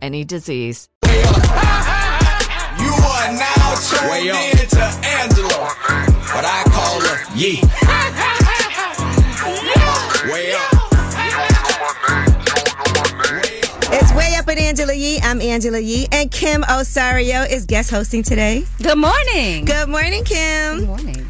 any disease. You are now turned into Angela, but I call her Yee. Way up. It's Way Up with Angela Yee. I'm Angela Yee, and Kim Osorio is guest hosting today. Good morning. Good morning, Kim. Good morning.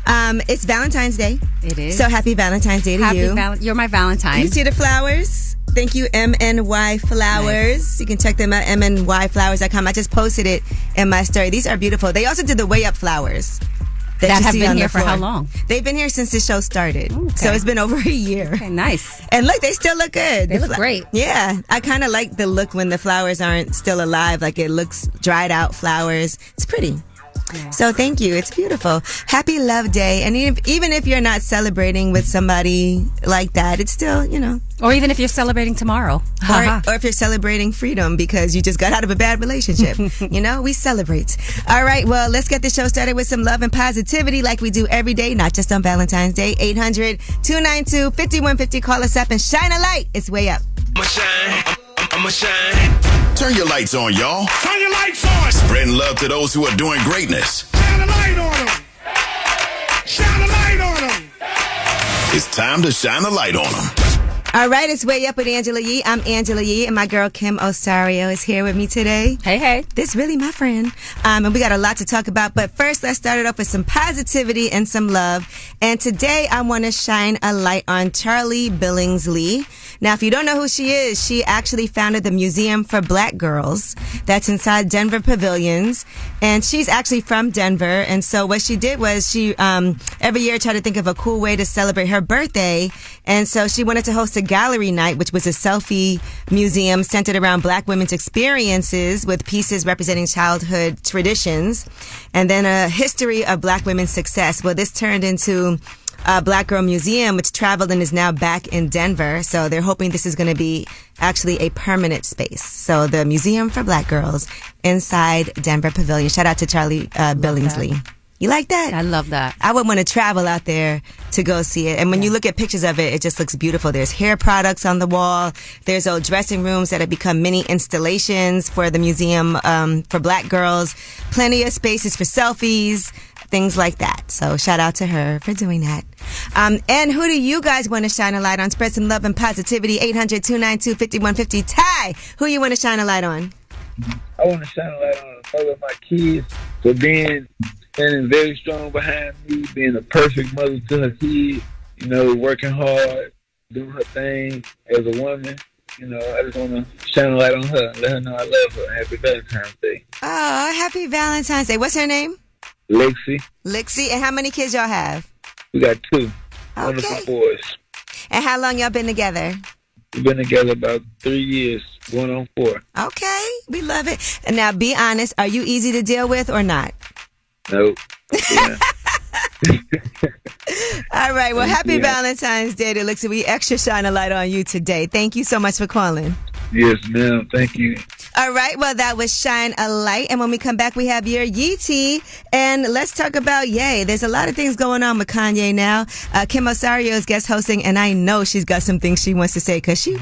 It's Valentine's Day. It is. So happy Valentine's Day to you. You're my Valentine. You see the flowers? Thank you, MNY Flowers. Nice. You can check them out, mnyflowers.com. I just posted it in my story. These are beautiful. They also did the Way Up flowers that have been here for how long? They've been here since the show started. Okay. So it's been over a year. Okay, nice. And look, they still look good. They look great. Yeah. I kind of like the look when the flowers aren't still alive. Like it looks dried out flowers. It's pretty. Yeah. So thank you. It's beautiful. Happy Love Day. And even if you're not celebrating with somebody like that, it's still, you know. Or even if you're celebrating tomorrow. Or if you're celebrating freedom because you just got out of a bad relationship. You know, we celebrate. All right. Well, let's get the show started with some love and positivity like we do every day, not just on Valentine's Day. 800-292-5150. Call us up and shine a light. It's Way Up. I'ma shine. I'ma shine. Turn your lights on, y'all. Turn your lights on. Spreading love to those who are doing greatness. Shine a light on them. Shine a light on them. It's time to shine a light on them. All right, it's Way Up with Angela Yee. I'm Angela Yee, and my girl Kim Osorio is here with me today. Hey, hey. This really my friend. And we got a lot to talk about, but first let's start it off with some positivity and some love. And today I want to shine a light on Charlie Billingsley. Now, if you don't know who she is, she actually founded the Museum for Black Girls that's inside Denver Pavilions. And she's actually from Denver. And so what she did was she, every year tried to think of a cool way to celebrate her birthday. And so she wanted to host a gallery night, which was a selfie museum centered around Black women's experiences with pieces representing childhood traditions. And then a history of Black women's success. Well, this turned into Black Girl Museum, which traveled and is now back in Denver. So they're hoping this is going to be actually a permanent space. So the Museum for Black Girls inside Denver Pavilion. Shout out to Charlie Billingsley. That. You like that? I love that. I would want to travel out there to go see it. And when you look at pictures of it, it just looks beautiful. There's hair products on the wall. There's old dressing rooms that have become mini installations for the museum for Black girls. Plenty of spaces for selfies. Things like that. So shout out to her for doing that. And who do you guys want to shine a light on? Spread some love and positivity. 800-292-5150. Ty, who you want to shine a light on? I want to shine a light on the mother of my kids for being standing very strong behind me, being a perfect mother to her kids, you know, working hard, doing her thing as a woman, you know, I just want to shine a light on her and let her know I love her. Happy Valentine's Day. Oh, happy Valentine's Day. What's her name? Lexi. Lexi. And how many kids y'all have? We got two. Okay. Wonderful boys. And how long y'all been together? We've been together about 3 years, going on 4. Okay. We love it. Now, be honest. Are you easy to deal with or not? Nope. Yeah. All right. Well, happy Valentine's Day to Lexi. We extra shine a light on you today. Thank you so much for calling. Yes, ma'am. Thank you. All right. Well, that was Shine a Light. And when we come back, we have your Yee Tea. And let's talk about Ye. There's a lot of things going on with Kanye now. Kim Osorio is guest hosting, and I know she's got some things she wants to say because she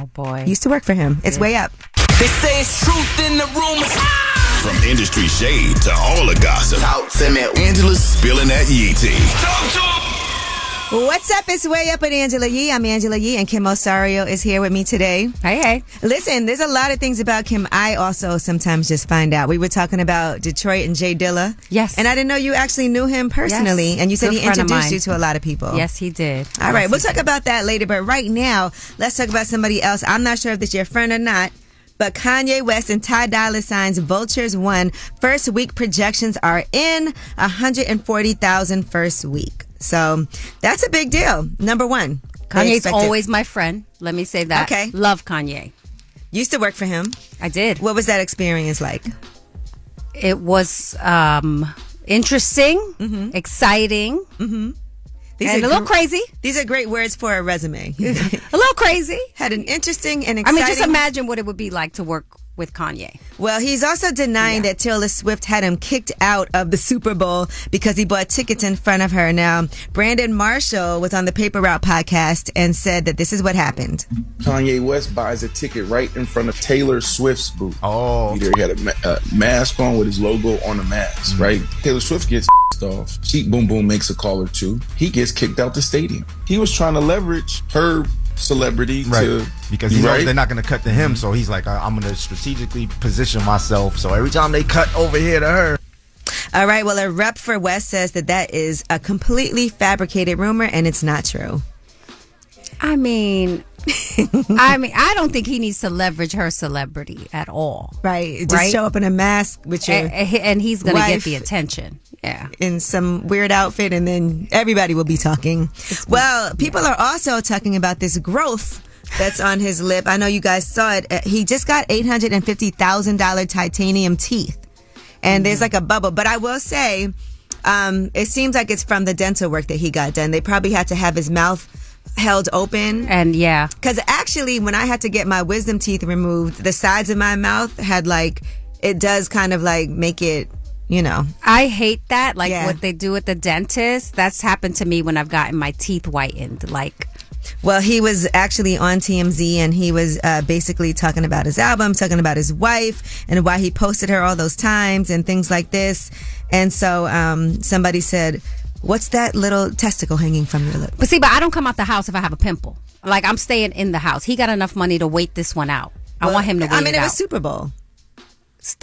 used to work for him. It's Way Up. They say it's truth in the room. From industry shade to all the gossip. Angela's spilling that Yee Tea. What's up? It's Way Up with Angela Yee. I'm Angela Yee, and Kim Osorio is here with me today. Hey, hey. Listen, there's a lot of things about Kim I also sometimes just find out. We were talking about Detroit and Jay Dilla. Yes. And I didn't know you actually knew him personally, and you said he introduced you to a lot of people. Yes, he did. All right, we'll talk about that later, but right now, let's talk about somebody else. I'm not sure if this is your friend or not, but Kanye West and Ty Dolla Sign's Vultures One first week projections are in 140,000 first week. So that's a big deal. Number one. Kanye's always my friend. Let me say that. Okay. Love Kanye. Used to work for him. I did. What was that experience like? It was interesting, exciting, and a little crazy. These are great words for a resume. A little crazy. Had an interesting and exciting. I mean, just imagine what it would be like to work with Kanye. Well, he's also denying that Taylor Swift had him kicked out of the Super Bowl because he bought tickets in front of her. Now, Brandon Marshall was on the Paper Route podcast and said that this is what happened. Kanye West buys a ticket right in front of Taylor Swift's booth. Oh. He had a mask on with his logo on the mask, right? Taylor Swift gets off. She boom boom makes a call or two. He gets kicked out the stadium. He was trying to leverage her celebrity to, because he knows they're not going to cut to him, so he's like, I'm going to strategically position myself so every time they cut over here to her. All right, well, a rep for West says that that is a completely fabricated rumor and it's not true. I mean, I don't think he needs to leverage her celebrity at all. Right. Just show up in a mask with your and he's going to get the attention. Yeah. In some weird outfit, and then everybody will be talking. Well, people are also talking about this growth that's on his lip. I know you guys saw it. He just got $850,000 titanium teeth. And there's like a bubble. But I will say, it seems like it's from the dental work that he got done. They probably had to have his mouth held open. And because actually, when I had to get my wisdom teeth removed, the sides of my mouth had it does kind of make it, you know. I hate that. What they do at the dentist, that's happened to me when I've gotten my teeth whitened. Well, he was actually on TMZ, and he was basically talking about his album, talking about his wife, and why he posted her all those times and things like this. And so somebody said, "What's that little testicle hanging from your lip?" But I don't come out the house if I have a pimple. I'm staying in the house. He got enough money to wait this one out. I want him to wait it out. I mean, it was Super Bowl.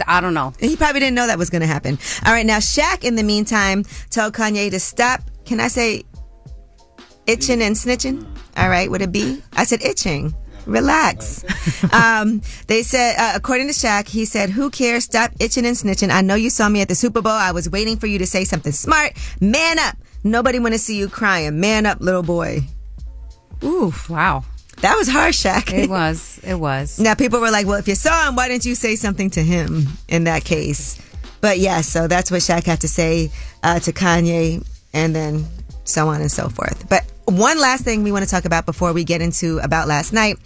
I don't know. He probably didn't know that was going to happen. All right, now Shaq, in the meantime, told Kanye to stop, can I say itching and snitching? All right, would it be? I said itching. Relax. They said, according to Shaq, he said, "Who cares? Stop itching and snitching. I know you saw me at the Super Bowl. I was waiting for you to say something smart. Man up. Nobody want to see you crying. Man up, little boy." Ooh, wow. That was harsh, Shaq. It was. It was. Now, people were like, well, if you saw him, why didn't you say something to him in that case? But yeah, so that's what Shaq had to say to Kanye, and then so on and so forth. But one last thing we want to talk about before we get into about last night,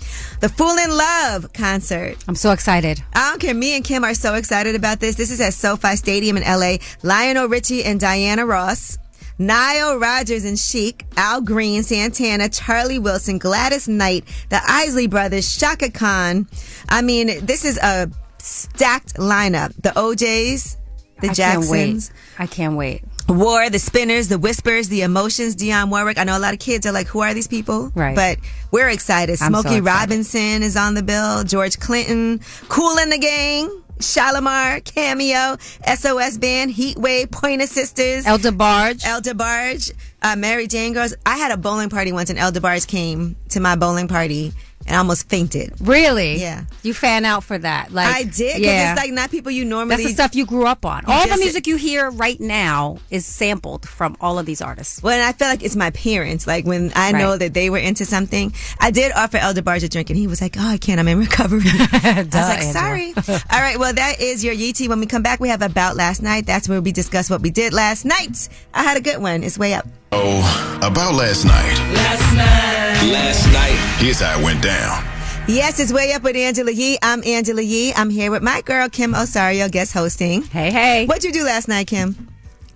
the Fool in Love concert. I'm so excited. I don't care. Me and Kim are so excited about this. This is at SoFi Stadium in LA. Lionel Richie and Diana Ross, Nile Rodgers and Chic, Al Green, Santana, Charlie Wilson, Gladys Knight, the Isley Brothers, Shaka Khan. I mean, this is a stacked lineup. The OJs, the Jacksons. I can't wait. War, the Spinners, the Whispers, the Emotions, Dionne Warwick. I know a lot of kids are like, who are these people? Right. But we're excited. Smokey Robinson is on the bill. George Clinton, Kool and the Gang, Shalimar, Cameo, SOS Band, Heatwave, Pointer Sisters, El DeBarge, Mary Jane Girls. I had a bowling party once, and El DeBarge came to my bowling party. and I almost fainted. Really? Yeah. You fan out for that? Like I did. Yeah. It's like not people you normally. That's the stuff you grew up on. All the music you hear right now is sampled from all of these artists. Well, and I feel like it's my parents. Like when I know that they were into something, I did offer El DeBarge a drink, and he was like, "Oh, I can't. I'm in recovery." I was like, "Sorry." All right. Well, that is your Yee Tea. When we come back, we have About Last Night. That's where we discuss what we did last night. I had a good one. It's way up. Oh, about last night. Last night. Last night. Here's how it went down. Yes, it's Way Up with Angela Yee. I'm Angela Yee. I'm here with my girl, Kim Osorio, guest hosting. Hey, hey. What'd you do last night, Kim?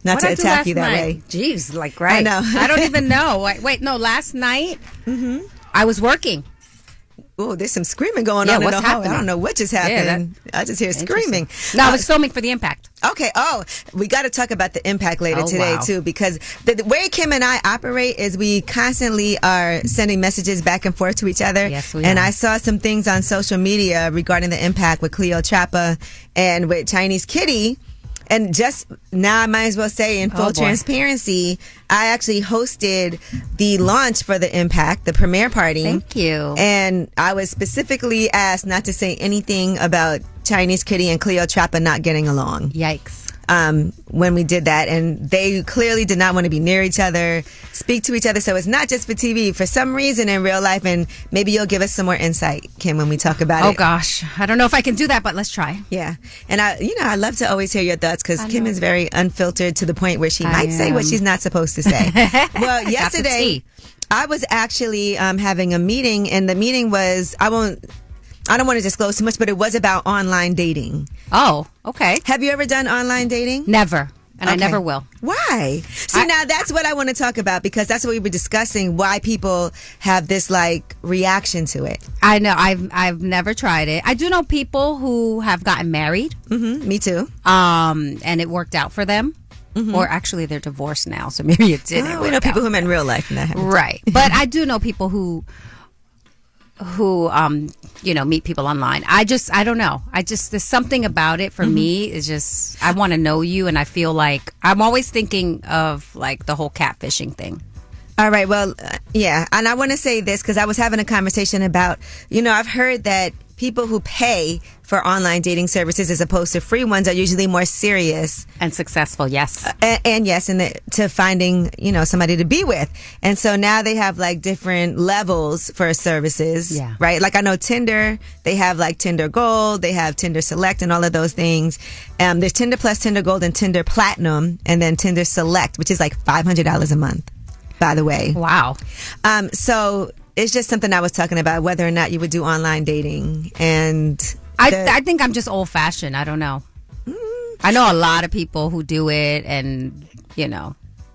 Not to attack you that way. Jeez, like, right. I know. I don't even know. Wait, no, last night, I was working. Oh, there's some screaming going on. What's happening? I don't know what just happened. I just hear screaming. No, I was filming for The Impact. Okay. Oh, we got to talk about The Impact later today, too, because the way Kim and I operate is we constantly are sending messages back and forth to each other. Yes, we are. And I saw some things on social media regarding The Impact with Cleo Chappa and with Chinese Kitty. And just now, I might as well say, in full transparency, I actually hosted the launch for The Impact, the premiere party. Thank you. And I was specifically asked not to say anything about Chinese Kitty and Cleo Chappa not getting along. Yikes. When we did that, and they clearly did not want to be near each other, speak to each other. So it's not just for TV, for some reason in real life. And maybe you'll give us some more insight, Kim, when we talk about it. Oh gosh, I don't know if I can do that, but let's try. Yeah, and I love to always hear your thoughts because Kim is very unfiltered to the point where she might say what she's not supposed to say. Well, yesterday I was actually having a meeting, and the meeting was I don't want to disclose too much, but it was about online dating. Oh, okay. Have you ever done online dating? Never. And I never will. Why? See, now that's what I want to talk about, because that's what we were discussing, why people have this, like, reaction to it. I know. I've never tried it. I do know people who have gotten married. Mm-hmm. Me too. And it worked out for them. Mm-hmm. Or actually, they're divorced now, so maybe it didn't. We know people who met in real life. And that happened. Right. But I do know people who meet people online. I don't know. There's something about it for me. It's just, I want to know you, and I feel like I'm always thinking of, like, the whole catfishing thing. All right. Well, yeah. And I want to say this because I was having a conversation about, I've heard that people who pay for online dating services as opposed to free ones are usually more serious. And successful, yes. To finding, somebody to be with. And so now they have, like, different levels for services, right? Like, I know Tinder, they have, like, Tinder Gold, they have Tinder Select and all of those things. There's Tinder Plus, Tinder Gold, and Tinder Platinum, and then Tinder Select, which is, like, $500 a month, by the way. Wow. So it's just something I was talking about, whether or not you would do online dating. And I think I'm just old fashioned. I don't know. I know a lot of people who do it, and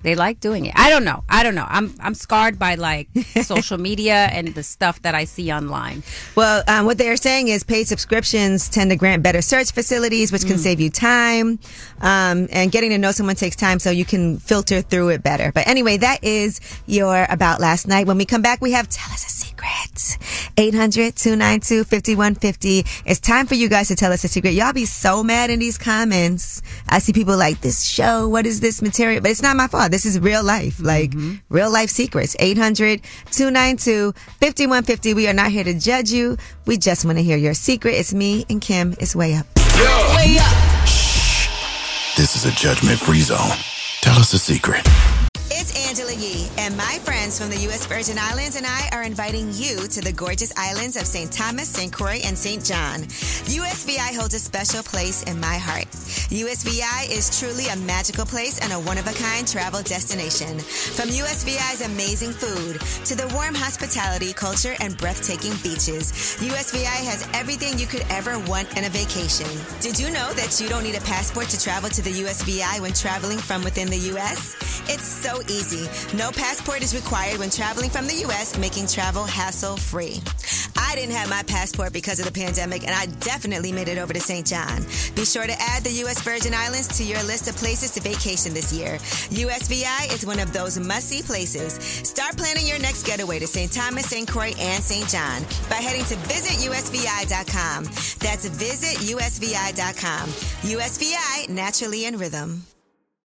they like doing it. I don't know. I'm scarred by, like, social media and the stuff that I see online. Well, what they're saying is paid subscriptions tend to grant better search facilities, which can save you time. And getting to know someone takes time, so you can filter through it better. But anyway, that is your About Last Night. When we come back, we have Tell Us a Secret. 800-292-5150. It's time for you guys to tell us a secret. Y'all be so mad in these comments. I see people like, this show, what is this material? But it's not my fault. This is real life, like real life secrets. 800-292-5150. We are not here to judge you. We just want to hear your secret. It's me and Kim. It's Way Up. Yo. Way Up. Shh. This is a judgment-free zone. Tell us a secret. It's Angela Yee, and my friends from the U.S. Virgin Islands and I are inviting you to the gorgeous islands of St. Thomas, St. Croix, and St. John. USVI holds a special place in my heart. USVI is truly a magical place and a one-of-a-kind travel destination. From USVI's amazing food to the warm hospitality, culture, and breathtaking beaches, USVI has everything you could ever want in a vacation. Did you know that you don't need a passport to travel to the USVI when traveling from within the U.S.? It's so easy. No passport is required when traveling from the U.S., making travel hassle-free. I didn't have my passport because of the pandemic, and I definitely made it over to St. John. Be sure to add the U.S. Virgin Islands to your list of places to vacation this year. USVI is one of those must-see places. Start planning your next getaway to St. Thomas, St. Croix, and St. John by heading to visitusvi.com. That's visitusvi.com. USVI, naturally in rhythm.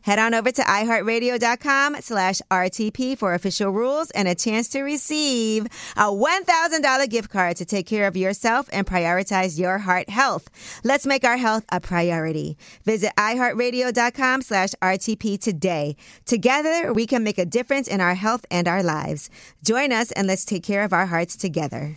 Head on over to iHeartRadio.com/RTP for official rules and a chance to receive a $1,000 gift card to take care of yourself and prioritize your heart health. Let's make our health a priority. Visit iHeartRadio.com/RTP today. Together, we can make a difference in our health and our lives. Join us and let's take care of our hearts together.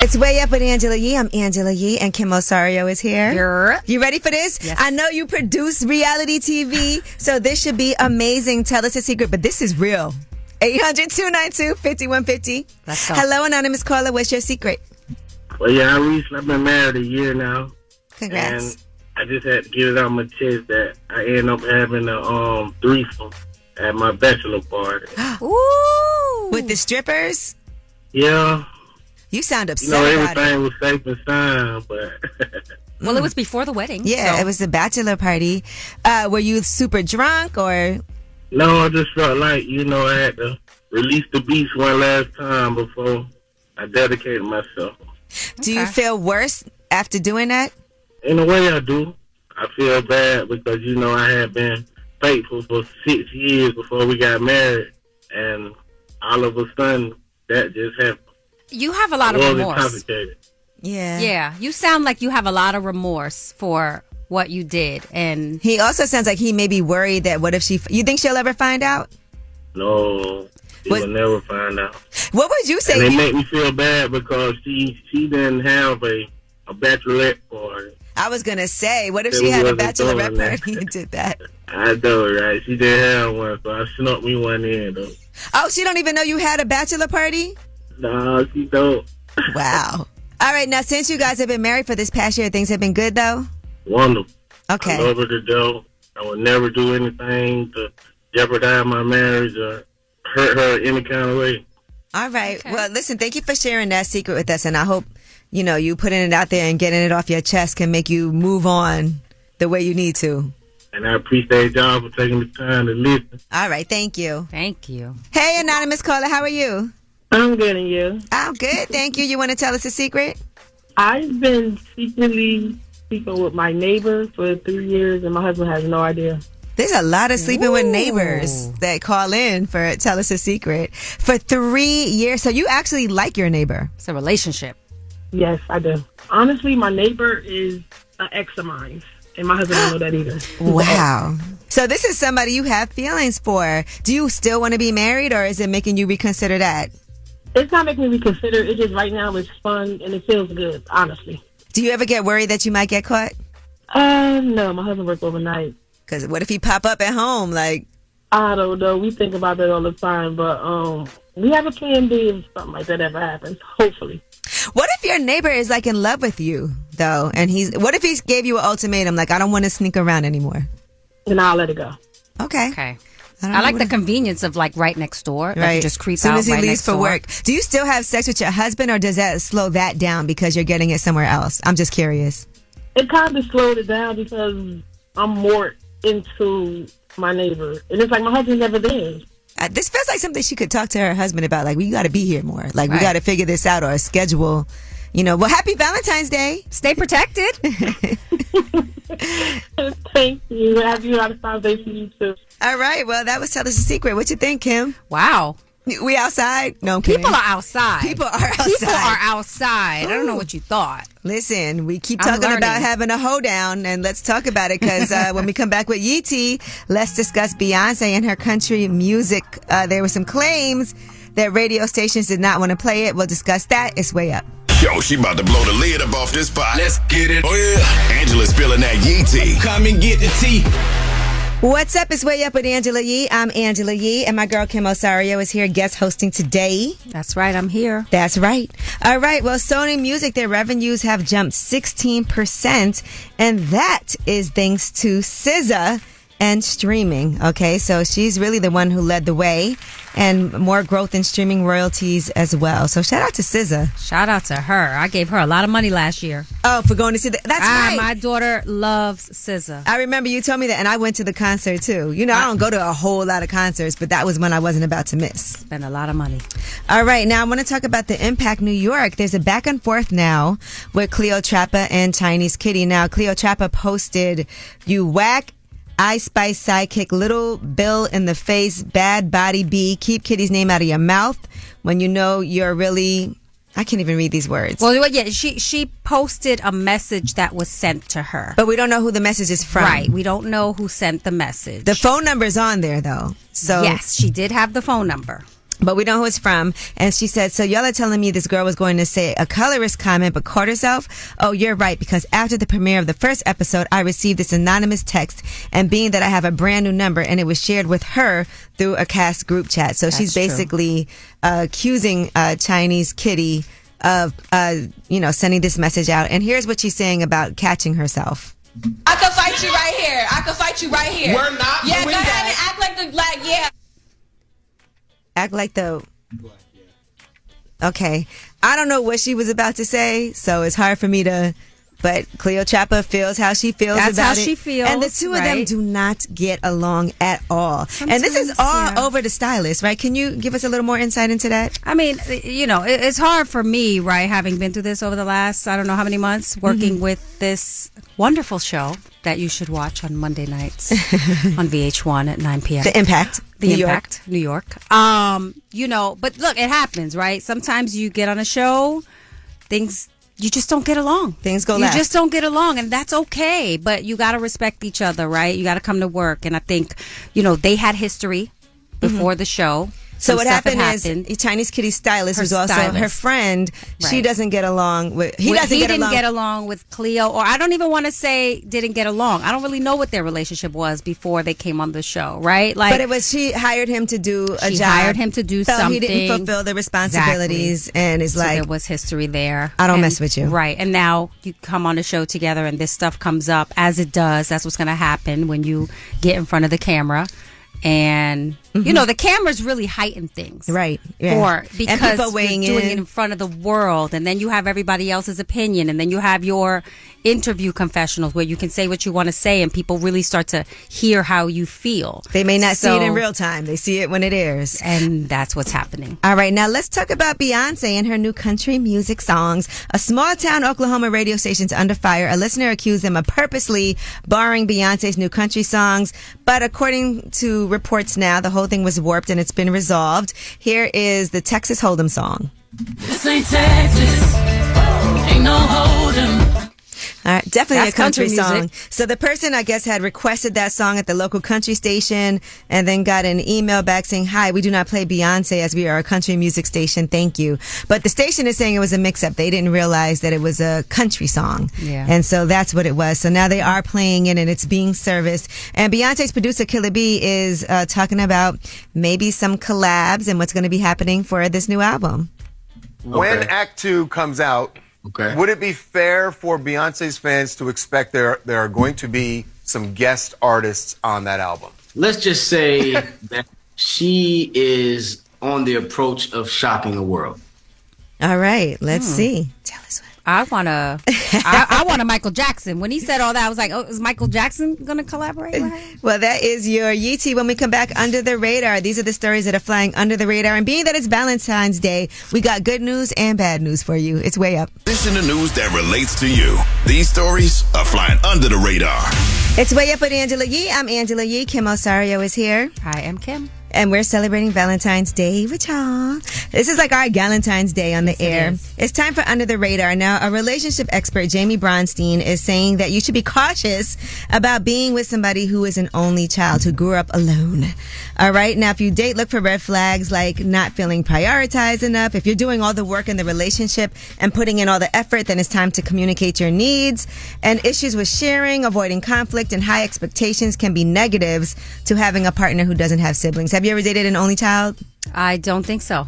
It's Way Up with Angela Yee. I'm Angela Yee, and Kim Osorio is here. You're... You ready for this? Yes. I know you produce reality TV, so this should be amazing. Tell us a secret, but this is real. 800-292-5150. Let's go. Hello, anonymous caller. What's your secret? Well, yeah, I've been married a year now. Congrats. And I just had to give it out my chest that I end up having a threesome at my bachelor party. Ooh. With the strippers? Yeah. You sound upset. No, everything was safe and sound, but well, it was before the wedding. Yeah, so it was the bachelor party. Were you super drunk or? No, I just felt like I had to release the beast one last time before I dedicated myself. Okay. Do you feel worse after doing that? In a way, I do. I feel bad because I had been faithful for 6 years before we got married, and all of a sudden that just happened. You have a lot of remorse. Yeah. Yeah. You sound like you have a lot of remorse for what you did. And he also sounds like he may be worried that what if she... You think she'll ever find out? No. She will never find out. What would you say? And it made me feel bad because she didn't have a bachelorette party. I was going to say, what if she had a bachelorette party and did that? I know, right? She didn't have one, so I snuck me one in, though. Oh, she don't even know you had a bachelor party? No, she don't. Wow. All right, now since you guys have been married for this past year, things have been good, though? Wonderful. Okay. I love her to go. I will never do anything to jeopardize my marriage or hurt her any kind of way. All right. Okay. Well, listen, thank you for sharing that secret with us, and I hope, you putting it out there and getting it off your chest can make you move on the way you need to. And I appreciate y'all for taking the time to listen. All right, thank you. Thank you. Hey, anonymous caller, how are you? I'm good, and you? I'm good, thank you. You want to tell us a secret? I've been secretly sleeping with my neighbor for 3 years, and my husband has no idea. There's a lot of sleeping with neighbors that call in for Tell Us a Secret for 3 years. So you actually like your neighbor. It's a relationship. Yes, I do. Honestly, my neighbor is an ex of mine, and my husband doesn't know that either. Wow. So this is somebody you have feelings for. Do you still want to be married, or is it making you reconsider that? It's not making me reconsider. It just right now it's fun and it feels good, honestly. Do you ever get worried that you might get caught? No, my husband works overnight. Because what if he pop up at home? I don't know. We think about that all the time, but we have a plan B if something like that ever happens. Hopefully. What if your neighbor is in love with you though, and what if he gave you an ultimatum I don't want to sneak around anymore? Then I'll let it go. Okay. I like the convenience of like right next door. Right. Like you just creep out right next door. As soon as he leaves for work. Do you still have sex with your husband, or does that slow that down because you're getting it somewhere else? I'm just curious. It kind of slowed it down because I'm more into my neighbor. And it's like my husband's never there. This feels like something she could talk to her husband about. Like, we got to be here more. Like, right. We got to figure this out, or a schedule. You know, well, happy Valentine's Day. Stay protected. Thank you. Happy Valentine's Day for you, too. All right. Well, that was Tell Us a Secret. What you think, Kim? Wow. We outside? No, I'm kidding. People are outside. People are outside. Ooh. I don't know what you thought. Listen, we keep talking about having a hoedown, and let's talk about it, because when we come back with Yee T, let's discuss Beyonce and her country music. There were some claims that radio stations did not want to play it. We'll discuss that. It's way up. Yo, she about to blow the lid up off this pot. Let's get it. Oh, yeah. Angela's spilling that Yee tea. Come and get the tea. What's up? It's Way Up with Angela Yee. I'm Angela Yee, and my girl Kim Osorio is here guest hosting today. That's right. I'm here. That's right. All right. Well, Sony Music, their revenues have jumped 16%, and that is thanks to SZA and streaming. Okay, so she's really the one who led the way, and more growth in streaming royalties as well. So shout out to SZA. Shout out to her. I gave her a lot of money last year. Oh, for going to see that. That's right. My daughter loves SZA. I remember you told me that, and I went to the concert too. You know, I don't go to a whole lot of concerts, but that was one I wasn't about to miss. Spent a lot of money. All right, now I want to talk about The Impact New York. There's a back and forth now with Cleo Chappa and Chinese Kitty. Now, Cleo Chappa posted, "You whack I Spice sidekick Little Bill in the face, bad body B. Keep Kitty's name out of your mouth when you know you're really..." I can't even read these words. Well, yeah, she posted a message that was sent to her. But we don't know who the message is from. Right, we don't know who sent the message. The phone number is on there, though. So yes, she did have the phone number. But we don't know who it's from. And she said, "So y'all are telling me this girl was going to say a colorist comment but caught herself? Oh, you're right, because after the premiere of the first episode, I received this anonymous text. And being that I have a brand new number, and it was shared with her through a cast group chat." So she's basically accusing Chinese Kitty of, sending this message out. And here's what she's saying about catching herself. "I could fight you right here. I could fight you right here. We're not doing that. Yeah, go ahead and act like the black, yeah. Act like the..." Okay. I don't know what she was about to say, so it's hard for me to... But Cleo Chappa feels how she feels about it. That's how she feels. And the two of them do not get along at all. Sometimes, and this is all over the stylist, right? Can you give us a little more insight into that? I mean, you know, it's hard for me, right, having been through this over the last, I don't know how many months, working with this wonderful show that you should watch on Monday nights on VH1 at 9 p.m. The Impact. The Impact, New York. You know, but look, it happens, right? Sometimes you get on a show, things... You just don't get along. Things go left. You just don't get along, and that's okay. But you got to respect each other, right? You got to come to work. And I think, you know, they had history before the show. So what happened is Chinese Kitty's stylist, who's also her friend, she doesn't get along with... He didn't get along with Cleo, or I don't even want to say didn't get along. I don't really know what their relationship was before they came on the show, right? Like, but it was she hired him to do a job. She hired him to do something. He didn't fulfill the responsibilities, and it's like... So there was history there. I don't mess with you. Right, and now you come on the show together, and this stuff comes up, as it does. That's what's going to happen when you get in front of the camera. And, you know, the cameras really heighten things. Right. Yeah. Because you're doing it in front of the world. And then you have everybody else's opinion. And then you have your interview confessionals where you can say what you want to say. And people really start to hear how you feel. They may not see it in real time. They see it when it airs. And that's what's happening. All right. Now let's talk about Beyonce and her new country music songs. A small town Oklahoma radio station's under fire. A listener accused them of purposely borrowing Beyonce's new country songs. But according to reports now, the whole thing was warped and it's been resolved. Here is the Texas Hold'em song. "This ain't Texas, ain't no Hold'em." All right, definitely that's a country song. So the person, I guess, had requested that song at the local country station and then got an email back saying, "Hi, we do not play Beyonce as we are a country music station. Thank you." But the station is saying it was a mix-up. They didn't realize that it was a country song. Yeah. And so that's what it was. So now they are playing it and it's being serviced. And Beyonce's producer, Killer B, is talking about maybe some collabs and what's going to be happening for this new album. Okay. When Act 2 comes out, okay, would it be fair for Beyonce's fans to expect there are going to be some guest artists on that album? let's just say that she is on the approach of shocking the world. All right, let's see. Taylor Swift. I want a Michael Jackson. When he said all that, I was like, oh, is Michael Jackson going to collaborate with her? Well, that is your Yeetie. When we come back, Under the Radar. These are the stories that are flying under the radar. And being that it's Valentine's Day, we got good news and bad news for you. It's Way Up. This is the news that relates to you. These stories are flying under the radar. It's Way Up with Angela Yee. I'm Angela Yee. Kim Osorio is here. Hi, I'm Kim. And we're celebrating Valentine's Day with y'all. This is like our Galentine's Day on the air. It's time for Under the Radar. Now, a relationship expert, Jamie Bronstein, is saying that you should be cautious about being with somebody who is an only child, who grew up alone. All right? Now, if you date, look for red flags like not feeling prioritized enough. If you're doing all the work in the relationship and putting in all the effort, then it's time to communicate your needs. And issues with sharing, avoiding conflict, and high expectations can be negatives to having a partner who doesn't have siblings. Have you ever dated an only child? I don't think so.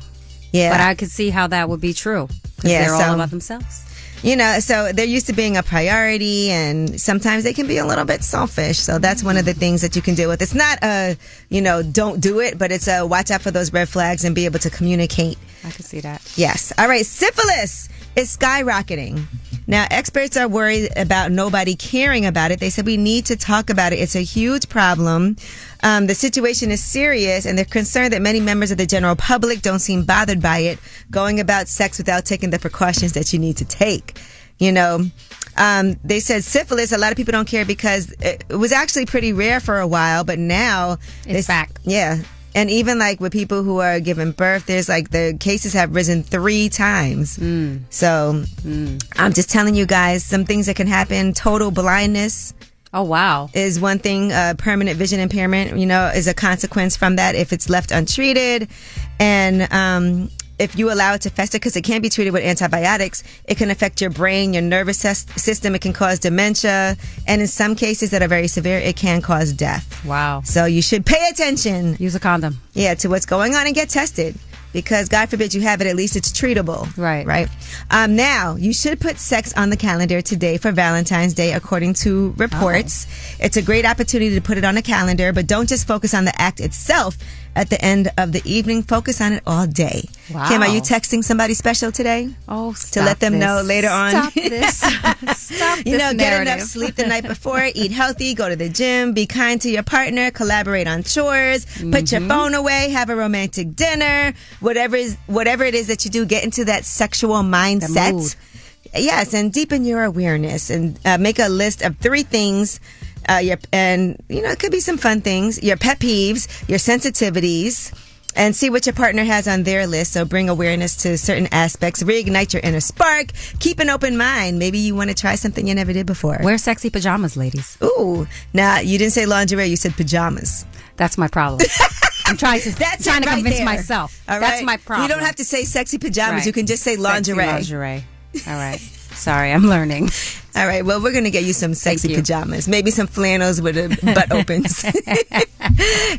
Yeah. But I could see how that would be true. Because they're all about themselves. You know, so they're used to being a priority, and sometimes they can be a little bit selfish. So that's one of the things that you can deal with. It's not a, you know, don't do it, but it's a watch out for those red flags and be able to communicate. I can see that. Yes. All right. Syphilis is skyrocketing. Now, experts are worried about nobody caring about it. They said we need to talk about it. It's a huge problem. The situation is serious, and they're concerned that many members of the general public don't seem bothered by it, going about sex without taking the precautions that you need to take. You know, they said syphilis, a lot of people don't care because it was actually pretty rare for a while, but now it's back. Yeah. And even like with people who are giving birth, there's like the cases have risen 3 times. So I'm just telling you guys some things that can happen. Total blindness. Oh, wow. Is one thing. Permanent vision impairment, you know, is a consequence from that if it's left untreated. And if you allow it to fester, because it can be treated with antibiotics, it can affect your brain, your nervous system. It can cause dementia. And in some cases that are very severe, it can cause death. Wow. So you should pay attention. Use a condom. Yeah, to what's going on and get tested. Because God forbid you have it, at least it's treatable. Right. Right. Now, you should put sex on the calendar today for Valentine's Day, according to reports. Oh. It's a great opportunity to put it on a calendar, but don't just focus on the act itself at the end of the evening. Focus on it all day. Wow. Kim, are you texting somebody special today? Oh, stop. To let them know later on. Stop this. Stop this. You know, get enough sleep the night before, eat healthy, go to the gym, be kind to your partner, collaborate on chores, put your phone away, have a romantic dinner. Whatever it is that you do, get into that sexual mindset. Yes, and deepen your awareness and make a list of 3 things. And, you know, it could be some fun things. Your pet peeves, your sensitivities, and see what your partner has on their list. So bring awareness to certain aspects. Reignite your inner spark. Keep an open mind. Maybe you want to try something you never did before. Wear sexy pajamas, ladies. Ooh. Now, you didn't say lingerie. You said pajamas. That's my problem. I'm trying to convince myself. All right? That's my problem. You don't have to say sexy pajamas. Right. You can just say lingerie. Sexy lingerie. All right. Sorry, I'm learning. All right, well, we're going to get you some sexy pajamas. Maybe some flannels with a butt opens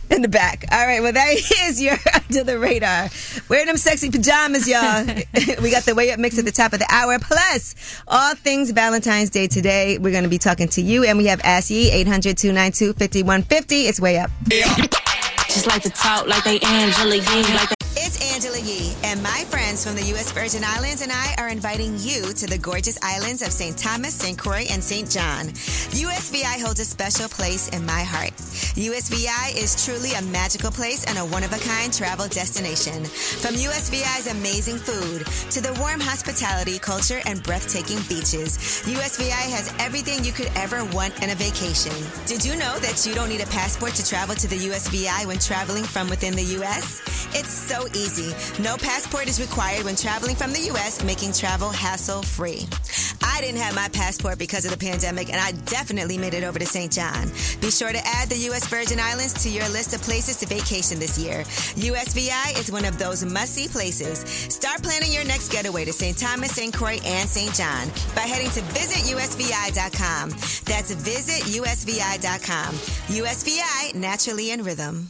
in the back. All right, well, that is your Under the Radar. Wear them sexy pajamas, y'all. We got the Way Up mix at the top of the hour. Plus, all things Valentine's Day today. We're going to be talking to you, and we have Ask Yee, 800-292-5150. It's Way Up. Just like to talk like they Angela Yee, like It's Angela Yee, and my friends from the U.S. Virgin Islands and I are inviting you to the gorgeous islands of St. Thomas, St. Croix, and St. John. USVI holds a special place in my heart. USVI is truly a magical place and a one-of-a-kind travel destination. From USVI's amazing food to the warm hospitality, culture, and breathtaking beaches, USVI has everything you could ever want in a vacation. Did you know that you don't need a passport to travel to the USVI when traveling from within the U.S.? It's so easy. No passport is required when traveling from the U.S., making travel hassle-free. I didn't have my passport because of the pandemic, and I definitely made it over to St. John. Be sure to add the U.S. Virgin Islands to your list of places to vacation this year. USVI is one of those must-see places. Start planning your next getaway to St. Thomas, St. Croix, and St. John by heading to visitusvi.com. That's visitusvi.com. USVI, naturally in rhythm.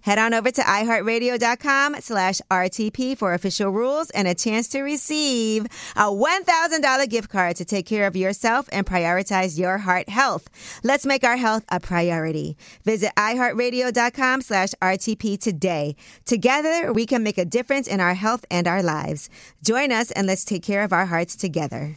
Head on over to iHeartRadio.com/RTP for official rules and a chance to receive a $1,000 gift card to take care of yourself and prioritize your heart health. Let's make our health a priority. Visit iHeartRadio.com/RTP today. Together, we can make a difference in our health and our lives. Join us and let's take care of our hearts together.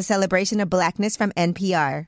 celebration of Blackness from NPR.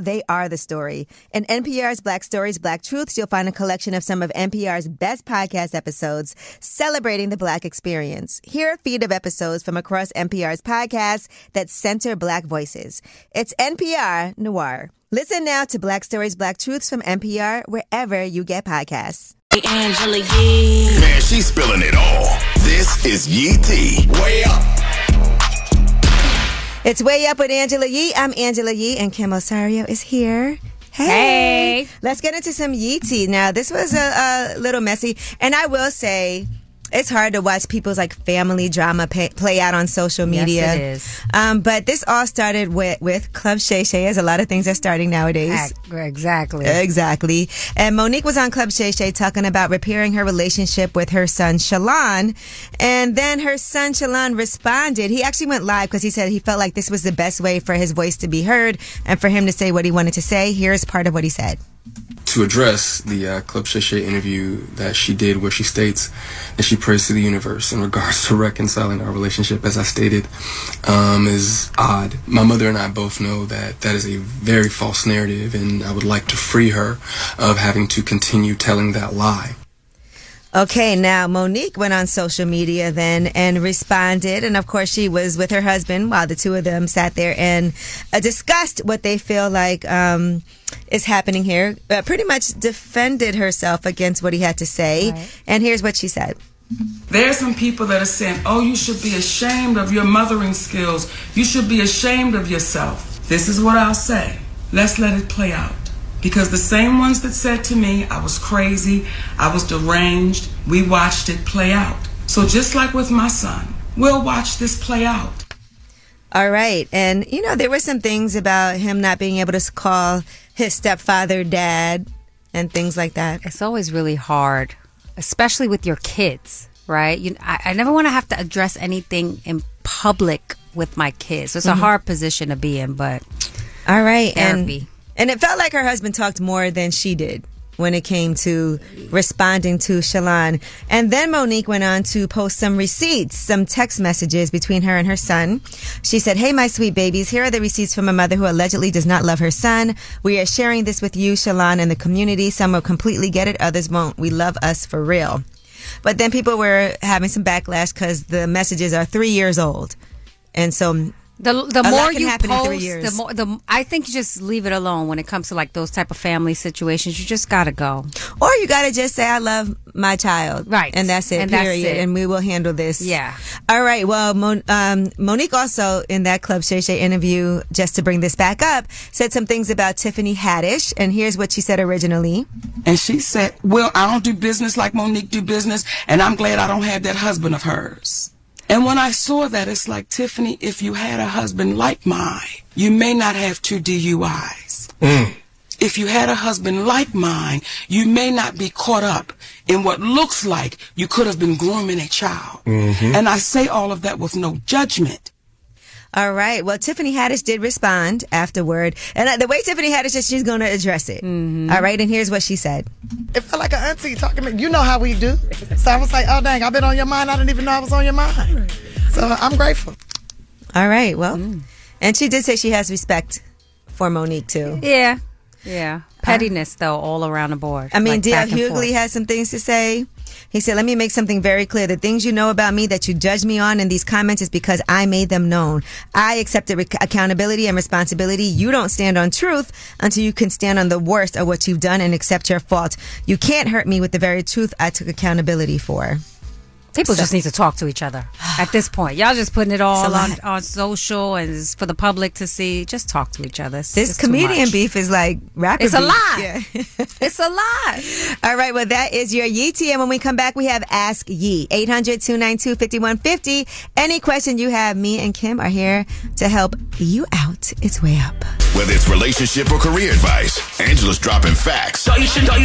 they are the story. In NPR's Black Stories, Black Truths, you'll find a collection of some of NPR's best podcast episodes celebrating the Black experience. Hear a feed of episodes from across NPR's podcasts that center Black voices. It's NPR Noir. Listen now to Black Stories, Black Truths from NPR wherever you get podcasts. Angela Yee. Man, she's spilling it all. This is Yee T. Way up. It's Way Up with Angela Yee. I'm Angela Yee, and Kim Osorio is here. Hey. Let's get into some Yee Tea. Now, this was a little messy, and I will say it's hard to watch people's like family drama play out on social media. Yes, it is. But this all started with Club Shay Shay, as a lot of things are starting nowadays. Exactly. And Monique was on Club Shay Shay talking about repairing her relationship with her son Shalon, and then her son Shalon responded. He actually went live because he said he felt like this was the best way for his voice to be heard and for him to say what he wanted to say. Here's part of what he said. To address the Club Shay Shay interview that she did, where she states that she prays to the universe in regards to reconciling our relationship, as I stated, is odd. My mother and I both know that that is a very false narrative, and I would like to free her of having to continue telling that lie. Okay, now Monique went on social media then and responded. And of course, she was with her husband while the two of them sat there and discussed what they feel like is happening here. Pretty much defended herself against what he had to say. Right. And here's what she said. There are some people that are saying, oh, you should be ashamed of your mothering skills. You should be ashamed of yourself. This is what I'll say. Let's let it play out. Because the same ones that said to me I was crazy, I was deranged, we watched it play out. So just like with my son, we'll watch this play out. All right. And, you know, there were some things about him not being able to call his stepfather dad and things like that. It's always really hard, especially with your kids, right? I never want to have to address anything in public with my kids. So it's a hard position to be in, but all right, therapy. And it felt like her husband talked more than she did when it came to responding to Shalon. And then Monique went on to post some receipts, some text messages between her and her son. She said, hey, my sweet babies, here are the receipts from a mother who allegedly does not love her son. We are sharing this with you, Shalon, and the community. Some will completely get it. Others won't. We love us for real. But then people were having some backlash because the messages are 3 years old. And so The more you post, the more I think you just leave it alone when it comes to like those type of family situations. You just gotta go, or you gotta just say I love my child, right? And that's it. And period. That's it. And we will handle this. Yeah. All right. Well, Monique also in that Club Shay Shay interview, just to bring this back up, said some things about Tiffany Haddish, and here's what she said originally. And she said, "Well, I don't do business like Monique do business, and I'm glad I don't have that husband of hers." And when I saw that, it's like, Tiffany, if you had a husband like mine, you may not have 2 DUIs. Mm. If you had a husband like mine, you may not be caught up in what looks like you could have been grooming a child. Mm-hmm. And I say all of that with no judgment. All right. Well, Tiffany Haddish did respond afterward. And the way Tiffany Haddish said, she's going to address it. Mm-hmm. All right. And here's what she said. It felt like an auntie talking to me. You know how we do. So I was like, oh, dang, I've been on your mind. I didn't even know I was on your mind. So I'm grateful. All right. Well, and she did say she has respect for Monique, too. Yeah. Yeah. Pettiness, though, all around the board. I mean, like D.L. Hughley has some things to say. He said, let me make something very clear. The things you know about me that you judge me on in these comments is because I made them known. I accepted accountability and responsibility. You don't stand on truth until you can stand on the worst of what you've done and accept your fault. You can't hurt me with the very truth I took accountability for. People just need to talk to each other at this point. Y'all just putting it all on social and it's for the public to see. Just talk to each other. This comedian beef is like rapid beef. It's a lot. Yeah. It's a lot. All right. Well, that is your Yee Tea. And when we come back, we have Ask Yee. 800-292-5150. Any question you have, me and Kim are here to help you out. It's Way Up. Whether it's relationship or career advice, Angela's dropping facts. You should know.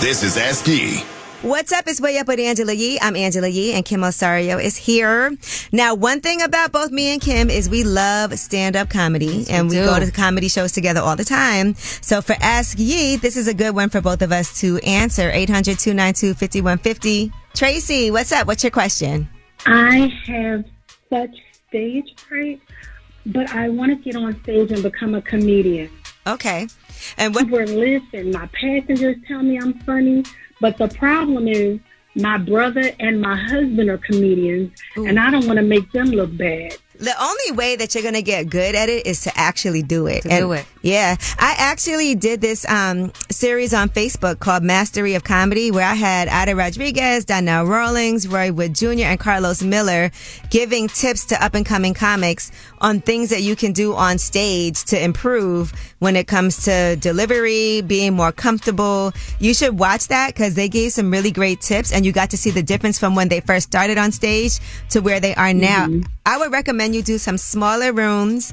This is Ask Yee. What's up? It's Way Up with Angela Yee. I'm Angela Yee and Kim Osorio is here. Now, one thing about both me and Kim is we love stand-up comedy, and we go to comedy shows together all the time. So for Ask Yee, this is a good one for both of us to answer. 800-292-5150. Tracy, what's up? What's your question? I have such stage fright, but I want to get on stage and become a comedian. Okay. And what? Listen, my passengers tell me I'm funny. But the problem is my brother and my husband are comedians, and I don't want to make them look bad. The only way that you're going to get good at it is to actually do it. Yeah. I actually did this series on Facebook called Mastery of Comedy, where I had Ida Rodriguez, Donnell Rawlings, Roy Wood Jr., and Carlos Miller giving tips to up-and-coming comics on things that you can do on stage to improve when it comes to delivery, being more comfortable. You should watch that because they gave some really great tips, and you got to see the difference from when they first started on stage to where they are now. Mm-hmm. I would recommend you do some smaller rooms,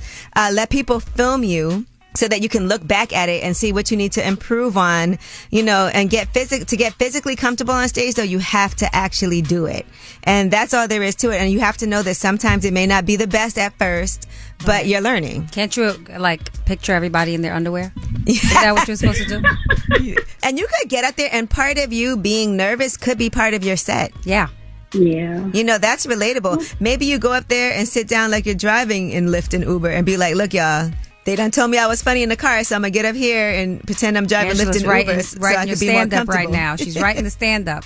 let people film you so that you can look back at it and see what you need to improve on, you know, and get physically comfortable on stage, though, you have to actually do it. And that's all there is to it. And you have to know that sometimes it may not be the best at first, but you're learning. Can't you, like, picture everybody in their underwear? Yeah. Is that what you're supposed to do? And you could get up there, and part of you being nervous could be part of your set. Yeah. Yeah. You know, that's relatable. Maybe you go up there and sit down like you're driving in Lyft and Uber and be like, look, y'all, they done told me I was funny in the car, so I'm going to get up here and pretend I'm driving Lyft and Uber so I can be more comfortable. Right now. She's writing the stand-up.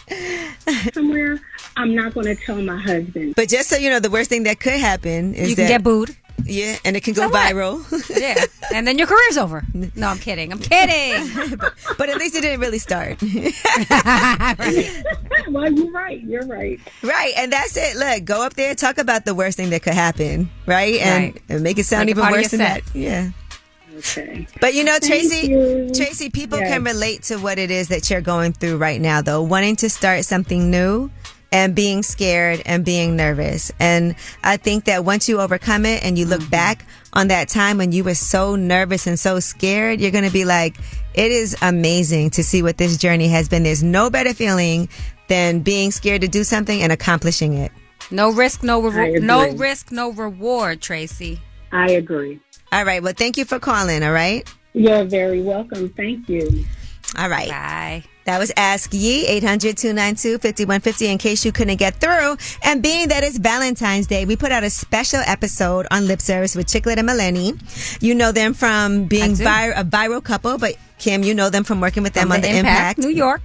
Somewhere, I'm not going to tell my husband. But just so you know, the worst thing that could happen is you can get booed. Yeah, and it can go viral. Yeah, and then your career's over. No, I'm kidding. I'm kidding. But at least it didn't really start. Right. Well, you're right. You're right. Right, and that's it. Look, go up there, talk about the worst thing that could happen, right? And make it sound even worse than that. Yeah. Okay. But you know, Tracy, people can relate to what it is that you're going through right now, though, wanting to start something new. And being scared and being nervous. And I think that once you overcome it and you look back on that time when you were so nervous and so scared, you're going to be like, it is amazing to see what this journey has been. There's no better feeling than being scared to do something and accomplishing it. No risk, no reward. No risk, no reward, Tracy. I agree. All right. Well, thank you for calling. All right. You're very welcome. Thank you. All right. Bye. That was Ask Yee, 800-292-5150, in case you couldn't get through. And being that it's Valentine's Day, we put out a special episode on lip service with Chiclet and Melanie. You know them from being a viral couple, but Kim, you know them from working with them on The Impact. New York.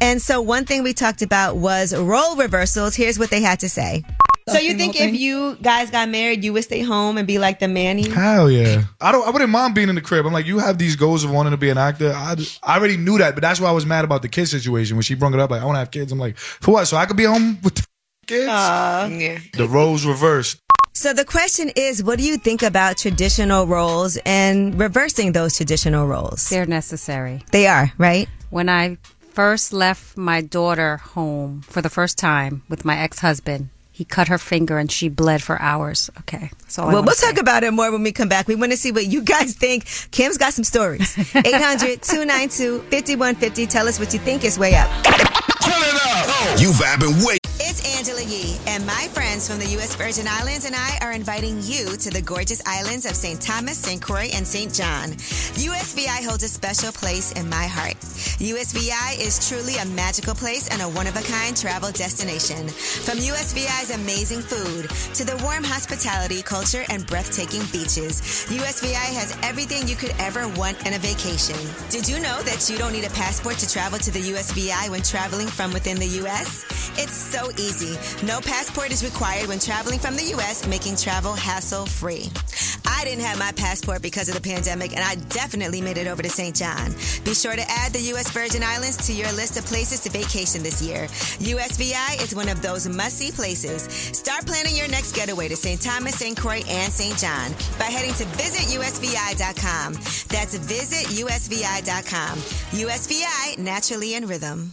And so one thing we talked about was role reversals. Here's what they had to say. So you think if you guys got married, you would stay home and be like the Manny? Hell yeah. I wouldn't mind being in the crib. I'm like, you have these goals of wanting to be an actor. I already knew that, but that's why I was mad about the kid situation. When she brought it up, like, I want to have kids. I'm like, for what? So I could be home with the kids? Yeah. The roles reversed. So the question is, what do you think about traditional roles and reversing those traditional roles? They're necessary. They are, right? When I first left my daughter home for the first time with my ex-husband, he cut her finger and she bled for hours. Okay. That's all I want to say. We'll talk about it more when we come back. We want to see what you guys think. Kim's got some stories. 800-292-5150. Tell us what you think is way up. You vibing way. It's Angela Yee, and my friends from the U.S. Virgin Islands and I are inviting you to the gorgeous islands of St. Thomas, St. Croix, and St. John. USVI holds a special place in my heart. USVI is truly a magical place and a one-of-a-kind travel destination. From USVI's amazing food to the warm hospitality, culture, and breathtaking beaches, USVI has everything you could ever want in a vacation. Did you know that you don't need a passport to travel to the USVI when traveling from within the U.S.? It's so easy. No passport is required when traveling from the U.S., making travel hassle-free. I didn't have my passport because of the pandemic, and I definitely made it over to St. John. Be sure to add the U.S. Virgin Islands to your list of places to vacation this year. USVI is one of those must-see places. Start planning your next getaway to St. Thomas, St. Croix, and St. John by heading to visitusvi.com. That's visitusvi.com. USVI, naturally in rhythm.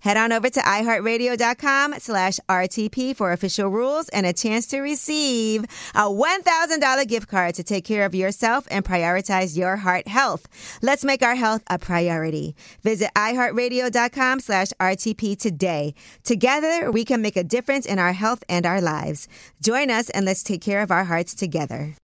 Head on over to iHeartRadio.com/RTP for official rules and a chance to receive a $1,000 gift card to take care of yourself and prioritize your heart health. Let's make our health a priority. Visit iHeartRadio.com/RTP today. Together, we can make a difference in our health and our lives. Join us and let's take care of our hearts together.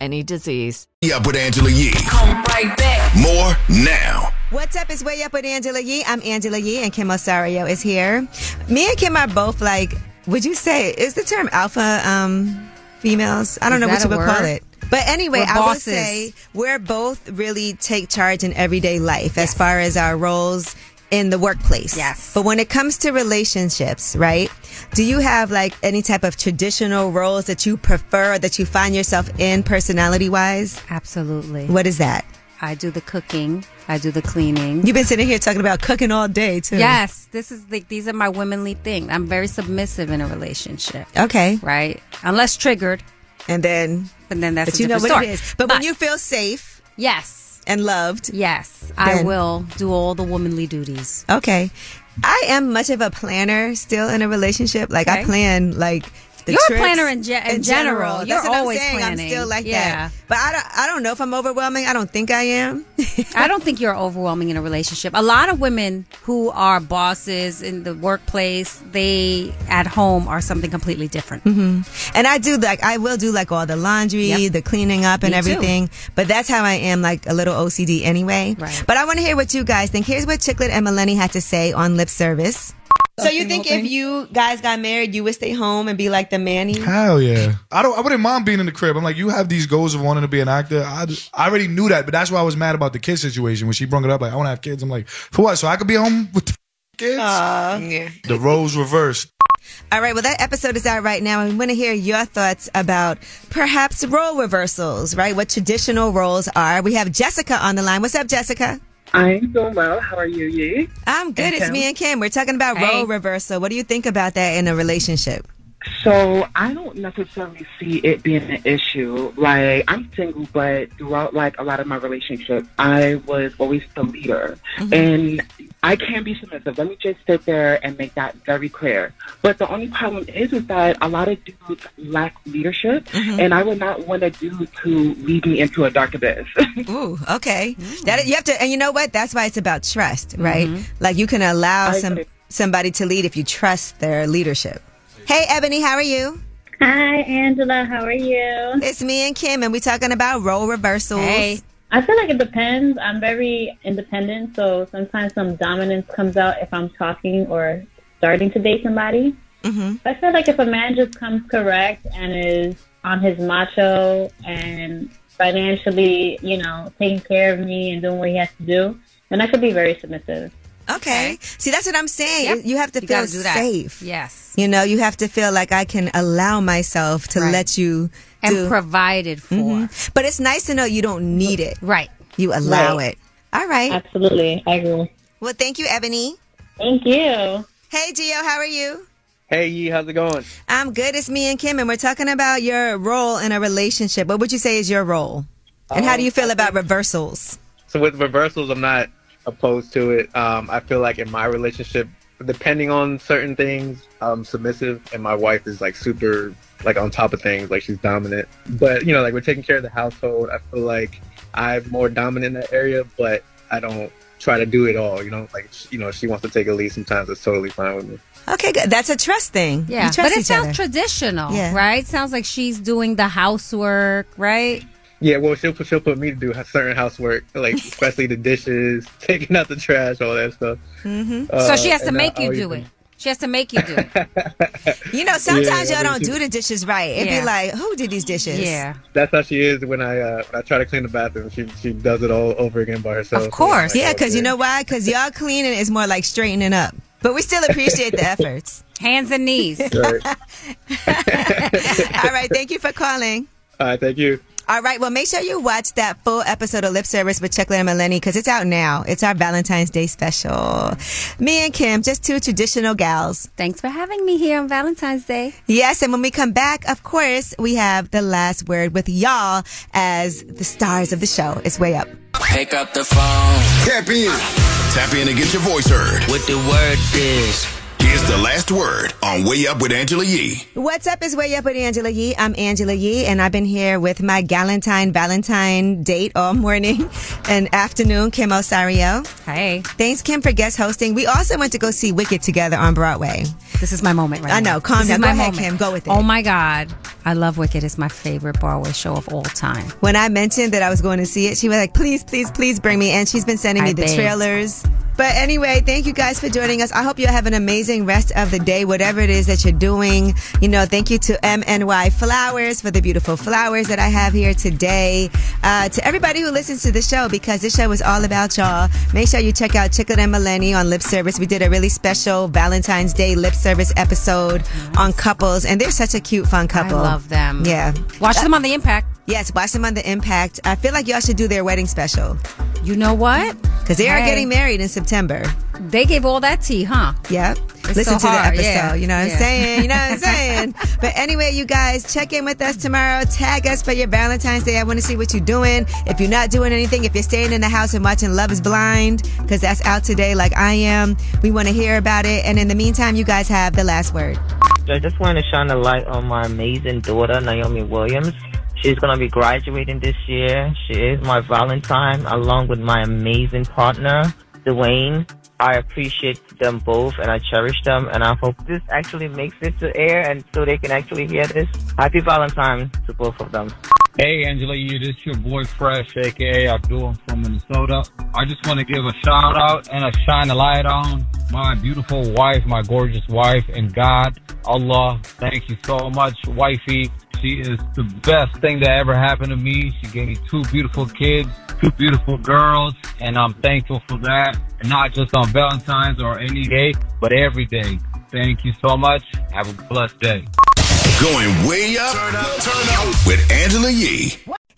any disease. Up with Angela Yee. Come right back. More now. What's up? It's Way Up with Angela Yee. I'm Angela Yee, and Kim Osorio is here. Me and Kim are both like, would you say, is the term alpha females? I don't know what you would call it. But anyway, I would say we're both really take charge in everyday life as far as our roles in the workplace. Yes. But when it comes to relationships, right? Do you have like any type of traditional roles that you prefer or that you find yourself in personality wise? Absolutely. What is that? I do the cooking. I do the cleaning. You've been sitting here talking about cooking all day too. Yes. This is like, these are my womanly things. I'm very submissive in a relationship. Okay. Right? Unless triggered. And then that's but a different story. You know what it is. But when you feel safe. Yes. And loved. Yes. I will do all the womanly duties. Okay. I am much of a planner still in a relationship. Like, okay. I plan, like, the trips. You're a planner in general. That's what I'm saying. Planning. I'm still like that. But I don't know if I'm overwhelming. I don't think I am. I don't think you're overwhelming in a relationship. A lot of women who are bosses in the workplace, they at home are something completely different. Mm-hmm. And I will do all the laundry, the cleaning up and everything. Too. But that's how I am, like a little OCD anyway. Right. But I want to hear what you guys think. Here's what Chicklet and Melanie had to say on lip service. So you think if you guys got married, you would stay home and be like the Manny? Hell yeah. I wouldn't mind being in the crib. I'm like, you have these goals of wanting to be an actor. I already knew that, but that's why I was mad about the kid situation. When she brought it up, like, I want to have kids. I'm like, for what? So I could be home with the kids? Yeah. The roles reversed. All right, well, that episode is out right now, and we want to hear your thoughts about perhaps role reversals, right? What traditional roles are. We have Jessica on the line. What's up, Jessica? I'm doing well. How are you, Yee? I'm good. It's me and Kim. We're talking about role reversal. What do you think about that in a relationship? So I don't necessarily see it being an issue. Like, I'm single, but throughout, like, a lot of my relationships, I was always the leader. Mm-hmm. And I can be submissive. Let me just sit there and make that very clear. But the only problem is that a lot of dudes lack leadership, mm-hmm. and I would not want a dude to lead me into a dark abyss. Ooh, okay. Mm. That you have to, and you know what? That's why it's about trust, right? Mm-hmm. Like, you can allow somebody to lead if you trust their leadership. Hey, Ebony, how are you? Hi, Angela, how are you? It's me and Kim, and we're talking about role reversals. Hey. I feel like it depends. I'm very independent, so sometimes some dominance comes out if I'm talking or starting to date somebody. Mm-hmm. I feel like if a man just comes correct and is on his macho and financially, you know, taking care of me and doing what he has to do, then I could be very submissive. Okay. See, that's what I'm saying. Yep. You have to feel safe. Yes. You know, you have to feel like I can allow myself to let you do. And provided for. Mm-hmm. But it's nice to know you don't need it. Right. You allow it. All right. Absolutely. I agree. Well, thank you, Ebony. Thank you. Hey, Gio, how are you? Hey, Yee, how's it going? I'm good. It's me and Kim, and we're talking about your role in a relationship. What would you say is your role? And how do you feel about reversals? So with reversals, I'm not opposed to it. I feel like in my relationship, depending on certain things, I'm submissive, and my wife is like super, like, on top of things, like she's dominant. But, you know, like, we're taking care of the household. I feel like I'm more dominant in that area, but I don't try to do it all, you know? Like, you know, she wants to take a lead sometimes. It's totally fine with me. Okay, good. That's a trust thing. Yeah, but it sounds traditional, right? Sounds like she's doing the housework, right? Yeah, well, she'll put me to do certain housework, like, especially the dishes, taking out the trash, all that stuff. Mm-hmm. So she has to make you do it. She has to make you do it. You know, sometimes y'all don't do the dishes right. It'd be like, who did these dishes? Yeah. That's how she is when I try to clean the bathroom. She does it all over again by herself. Of course. Yeah, because you know why? Because y'all cleaning is more like straightening up. But we still appreciate the efforts. Hands and knees. Right. All right. Thank you for calling. All right. Thank you. All right, well, make sure you watch that full episode of Lip Service with Checklist and Mileni, because it's out now. It's our Valentine's Day special. Me and Kim, just two traditional gals. Thanks for having me here on Valentine's Day. Yes, and when we come back, of course, we have the last word with y'all as the stars of the show. It's Way Up. Pick up the phone. Tap in. Tap in and get your voice heard. What the word is. Here's the last word on Way Up with Angela Yee. What's up is Way Up with Angela Yee. I'm Angela Yee, and I've been here with my Valentine date all morning and afternoon, Kim Osorio. Hey. Thanks, Kim, for guest hosting. We also went to go see Wicked together on Broadway. This is my moment right now. I know. Calm down. Go ahead, Kim. Go with it. Oh, my God. I love Wicked. It's my favorite Broadway show of all time. When I mentioned that I was going to see it, she was like, please, please, please bring me. And she's been sending me the trailers. But anyway, thank you guys for joining us. I hope you have an amazing rest of the day, whatever it is that you're doing. You know, thank you to MNY Flowers for the beautiful flowers that I have here today. To everybody who listens to the show, because this show is all about y'all. Make sure you check out Chicken and Mileni on Lip Service. We did a really special Valentine's Day Lip Service episode on couples, and they're such a cute, fun couple. I love them. Yeah. Watch them on The Impact. Yes, watch them on The Impact. I feel like y'all should do their wedding special. You know what? Because they are getting married in September. They gave all that tea, huh? Yep. Listen to the episode. Yeah. You know what I'm saying? You know what I'm saying? But anyway, you guys, check in with us tomorrow. Tag us for your Valentine's Day. I want to see what you're doing. If you're not doing anything, if you're staying in the house and watching Love is Blind, because that's out today like I am, we want to hear about it. And in the meantime, you guys have the last word. I just want to shine a light on my amazing daughter, Naomi Williams. She's going to be graduating this year. She is my Valentine, along with my amazing partner, Dwayne. I appreciate them both, and I cherish them, and I hope this actually makes it to air, and so they can actually hear this. Happy Valentine to both of them. Hey, Angela, this is your boy Fresh, a.k.a. Abdul from Minnesota. I just want to give a shout-out and a shine a light on my beautiful wife, my gorgeous wife, and God, Allah, thank you so much, wifey. She is the best thing that ever happened to me. She gave me two beautiful kids, two beautiful girls, and I'm thankful for that. Not just on Valentine's or any day, but every day. Thank you so much. Have a blessed day. Going way up, turn up with Angela Yee.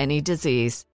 any disease.